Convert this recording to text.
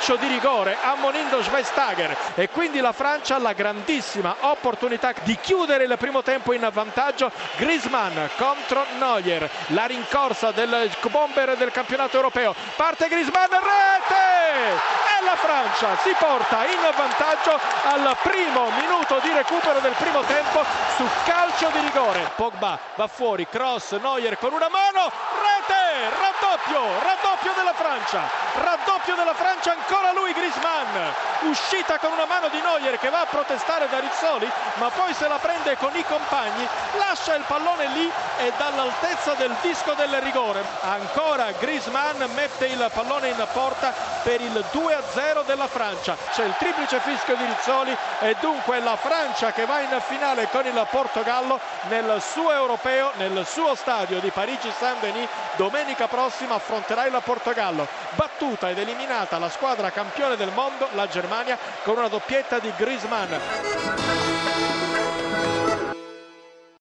calcio di rigore, ammonendo Schweinsteiger, e quindi la Francia ha la grandissima opportunità di chiudere il primo tempo in vantaggio. Griezmann contro Neuer, la rincorsa del bomber del campionato europeo, parte Griezmann, rete! E la Francia si porta in vantaggio al primo minuto di recupero del primo tempo su calcio di rigore. Pogba va fuori, cross, Neuer con una mano, rete, raddoppio della Francia, ancora lui Griezmann, uscita con una mano di Neuer che va a protestare da Rizzoli, ma poi se la prende con i compagni, lascia il pallone lì e dall'altezza del disco del rigore, ancora Griezmann mette il pallone in porta per il 2-0 della Francia. C'è il triplice fischio di Rizzoli e dunque la Francia che va in finale con il Portogallo nel suo europeo, nel suo stadio di Parigi Saint-Denis. Domenica prossima affronterà il Portogallo, battuta ed eliminata la squadra campione del mondo, la Germania, con una doppietta di Griezmann.